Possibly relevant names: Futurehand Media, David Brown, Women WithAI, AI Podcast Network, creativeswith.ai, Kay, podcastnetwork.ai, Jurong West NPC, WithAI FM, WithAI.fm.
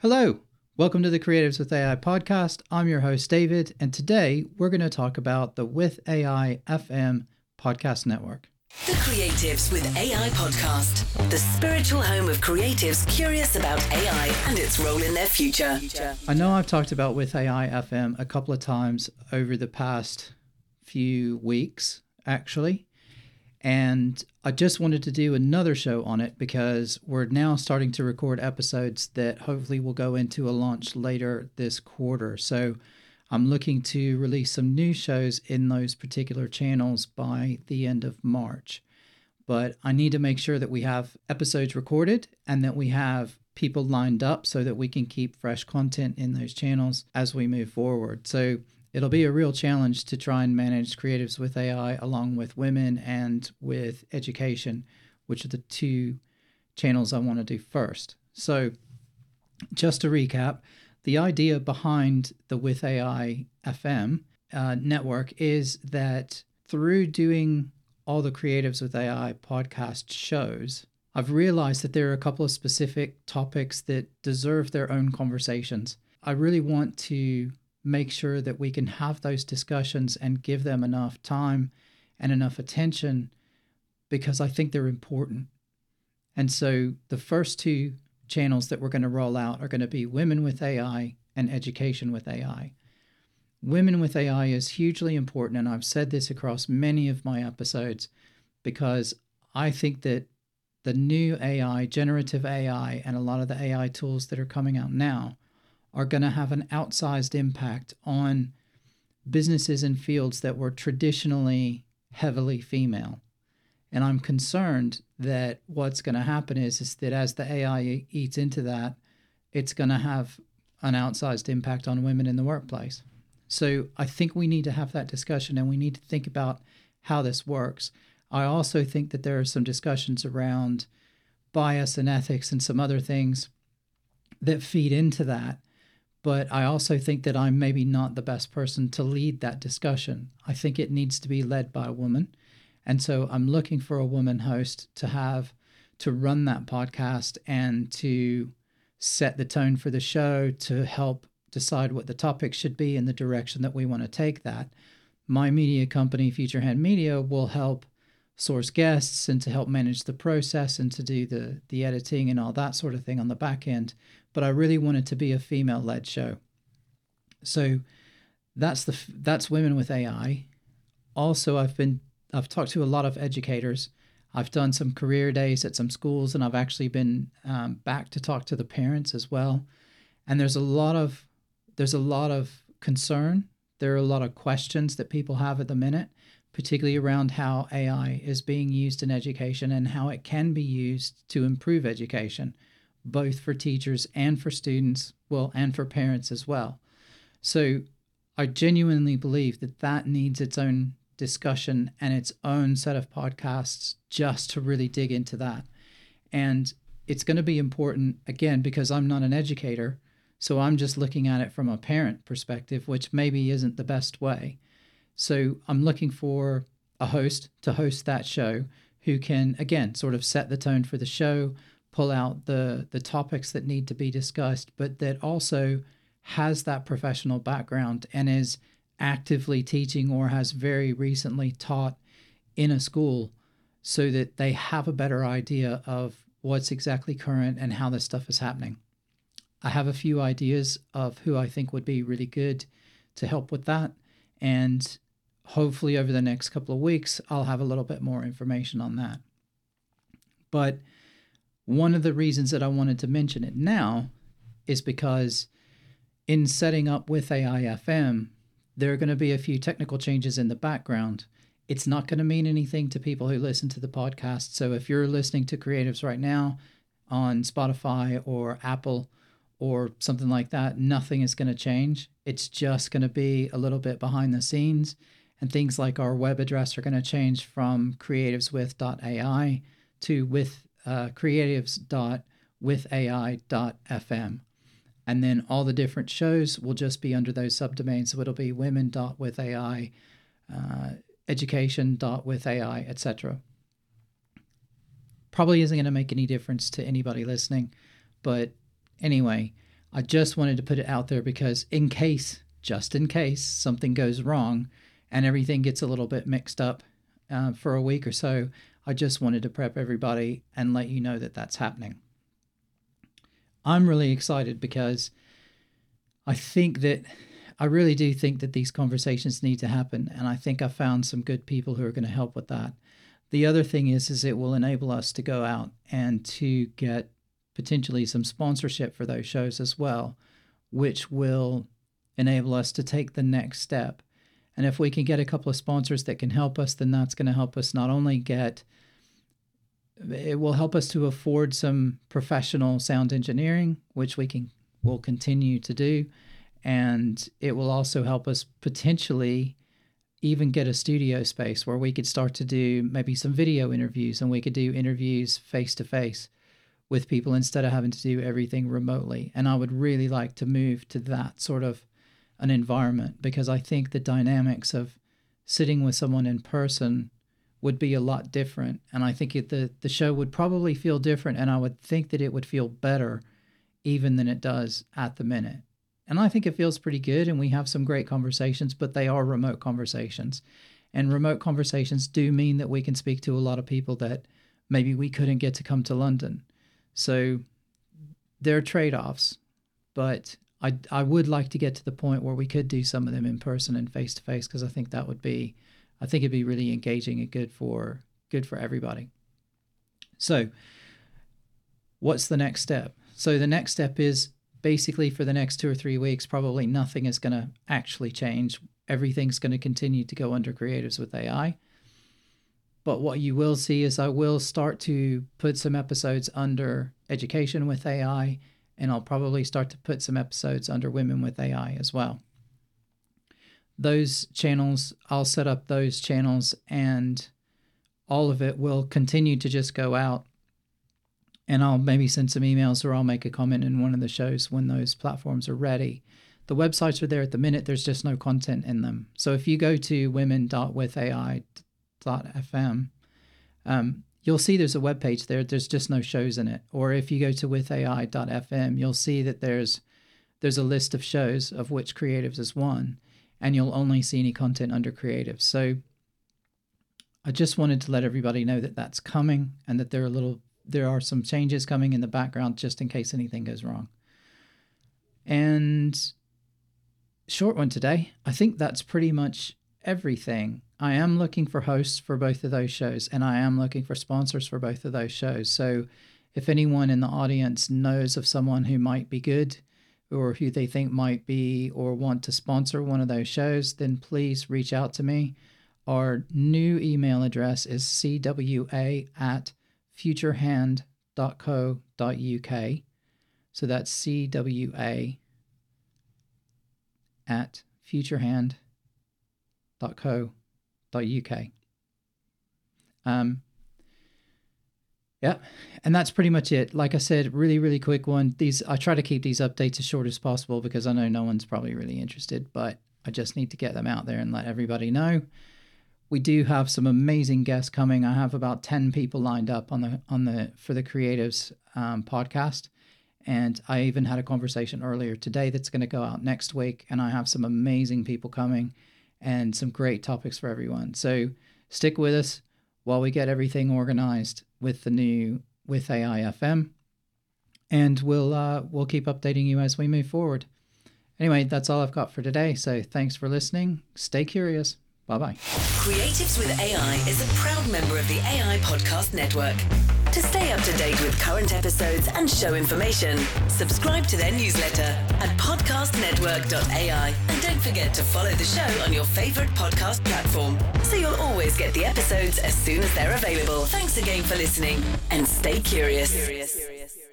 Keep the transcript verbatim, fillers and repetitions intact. Hello, welcome to the Creatives with A I podcast. I'm your host, David, and today we're going to talk about the with A I dot f m podcast network. The Creatives with A I podcast, the spiritual home of creatives curious about A I and its role in their future. I know I've talked about with A I dot f m a couple of times over the past few weeks, actually, and I just wanted to do another show on it because we're now starting to record episodes that hopefully will go into a launch later this quarter. So I'm looking to release some new shows in those particular channels by the end of March. But I need to make sure that we have episodes recorded and that we have people lined up so that we can keep fresh content in those channels as we move forward. So it'll be a real challenge to try and manage Creatives with A I along with Women and with Education, which are the two channels I want to do first. So just to recap, the idea behind the with A I dot f m uh, network is that through doing all the Creatives with A I podcast shows, I've realized that there are a couple of specific topics that deserve their own conversations. I really want to make sure that we can have those discussions and give them enough time and enough attention because I think they're important. And so the first two channels that we're going to roll out are going to be Women with A I and Education with A I. Women with A I is hugely important, and I've said this across many of my episodes because I think that the new A I, generative A I, and a lot of the A I tools that are coming out now are going to have an outsized impact on businesses and fields that were traditionally heavily female. And I'm concerned that what's going to happen is, is that as the A I eats into that, it's going to have an outsized impact on women in the workplace. So I think we need to have that discussion and we need to think about how this works. I also think that there are some discussions around bias and ethics and some other things that feed into that. But I also think that I'm maybe not the best person to lead that discussion. I think it needs to be led by a woman. And so I'm looking for a woman host to have to run that podcast and to set the tone for the show, to help decide what the topic should be and the direction that we want to take that. My media company, Futurehand Media, will help source guests and to help manage the process and to do the, the editing and all that sort of thing on the back end. But I really wanted to be a female-led show. So that's the that's Women with A I. Also, I've been I've talked to a lot of educators. I've done some career days at some schools, and I've actually been um, back to talk to the parents as well. And there's a lot of there's a lot of concern. There are a lot of questions that people have at the minute, particularly around how A I is being used in education and how it can be used to improve education, both for teachers and for students, well, and for parents as well. So I genuinely believe that that needs its own discussion and its own set of podcasts just to really dig into that. And it's going to be important, again, because I'm not an educator, so I'm just looking at it from a parent perspective, which maybe isn't the best way. So I'm looking for a host to host that show who can, again, sort of set the tone for the show, pull out the the topics that need to be discussed, but that also has that professional background and is actively teaching or has very recently taught in a school so that they have a better idea of what's exactly current and how this stuff is happening. I have a few ideas of who I think would be really good to help with that. And hopefully over the next couple of weeks, I'll have a little bit more information on that. But one of the reasons that I wanted to mention it now is because in setting up with A I dot f m, there are going to be a few technical changes in the background. It's not going to mean anything to people who listen to the podcast. So if you're listening to Creatives right now on Spotify or Apple or something like that, nothing is going to change. It's just going to be a little bit behind the scenes. And things like our web address are going to change from creatives with dot a i to with Uh, creatives dot with A I dot f m. And then all the different shows will just be under those subdomains. So it'll be women dot with A I, uh, education dot with A I, et cetera. Probably isn't going to make any difference to anybody listening. But anyway, I just wanted to put it out there because in case, just in case something goes wrong and everything gets a little bit mixed up uh, for a week or so, I just wanted to prep everybody and let you know that that's happening. I'm really excited because I think that, I really do think that these conversations need to happen. And I think I found some good people who are going to help with that. The other thing is, is it will enable us to go out and to get potentially some sponsorship for those shows as well, which will enable us to take the next step. And if we can get a couple of sponsors that can help us, then that's going to help us not only get, it will help us to afford some professional sound engineering, which we can will continue to do. And it will also help us potentially even get a studio space where we could start to do maybe some video interviews, and we could do interviews face to face with people instead of having to do everything remotely. And I would really like to move to that sort of an environment, because I think the dynamics of sitting with someone in person would be a lot different. And I think it, the, the show would probably feel different, and I would think that it would feel better even than it does at the minute. And I think it feels pretty good, and we have some great conversations, but they are remote conversations. And remote conversations do mean that we can speak to a lot of people that maybe we couldn't get to come to London. So there are trade-offs, but I, I would like to get to the point where we could do some of them in person and face-to-face, because I think that would be, I think it'd be really engaging and good for, good for everybody. So what's the next step? So the next step is basically for the next two or three weeks, probably nothing is going to actually change. Everything's going to continue to go under Creatives with A I. But what you will see is I will start to put some episodes under Education with A I, and I'll probably start to put some episodes under Women with A I as well. Those channels, I'll set up those channels, and all of it will continue to just go out. And I'll maybe send some emails, or I'll make a comment in one of the shows when those platforms are ready. The websites are there at the minute. There's just no content in them. So if you go to women dot with A I dot f m, um, you'll see there's a web page there. There's just no shows in it. Or if you go to with A I dot f m, you'll see that there's there's a list of shows, of which Creatives is one, and you'll only see any content under Creatives. So I just wanted to let everybody know that that's coming, and that there are little there are some changes coming in the background just in case anything goes wrong. And short one today. I think that's pretty much everything. I am looking for hosts for both of those shows, and I am looking for sponsors for both of those shows. So if anyone in the audience knows of someone who might be good, or who they think might be or want to sponsor one of those shows, then please reach out to me. Our new email address is c w a at futurehand dot co dot u k. So that's c w a at futurehand dot co dot u k. Um, yeah, and that's pretty much it. Like I said, really, really quick one. These I try to keep these updates as short as possible, because I know no one's probably really interested, but I just need to get them out there and let everybody know. We do have some amazing guests coming. I have about ten people lined up on the on the for the Creatives um, podcast, and I even had a conversation earlier today that's going to go out next week. And I have some amazing people coming, and some great topics for everyone. So stick with us while we get everything organized with the new with A I F M, and we'll uh, we'll keep updating you as we move forward. Anyway, that's all I've got for today. So thanks for listening. Stay curious. Bye-bye. Creatives with A I is a proud member of the A I Podcast Network. To stay up to date with current episodes and show information, subscribe to their newsletter at podcast network dot a i, and don't forget to follow the show on your favorite podcast platform so you'll always get the episodes as soon as they're available. Thanks again for listening, and stay curious.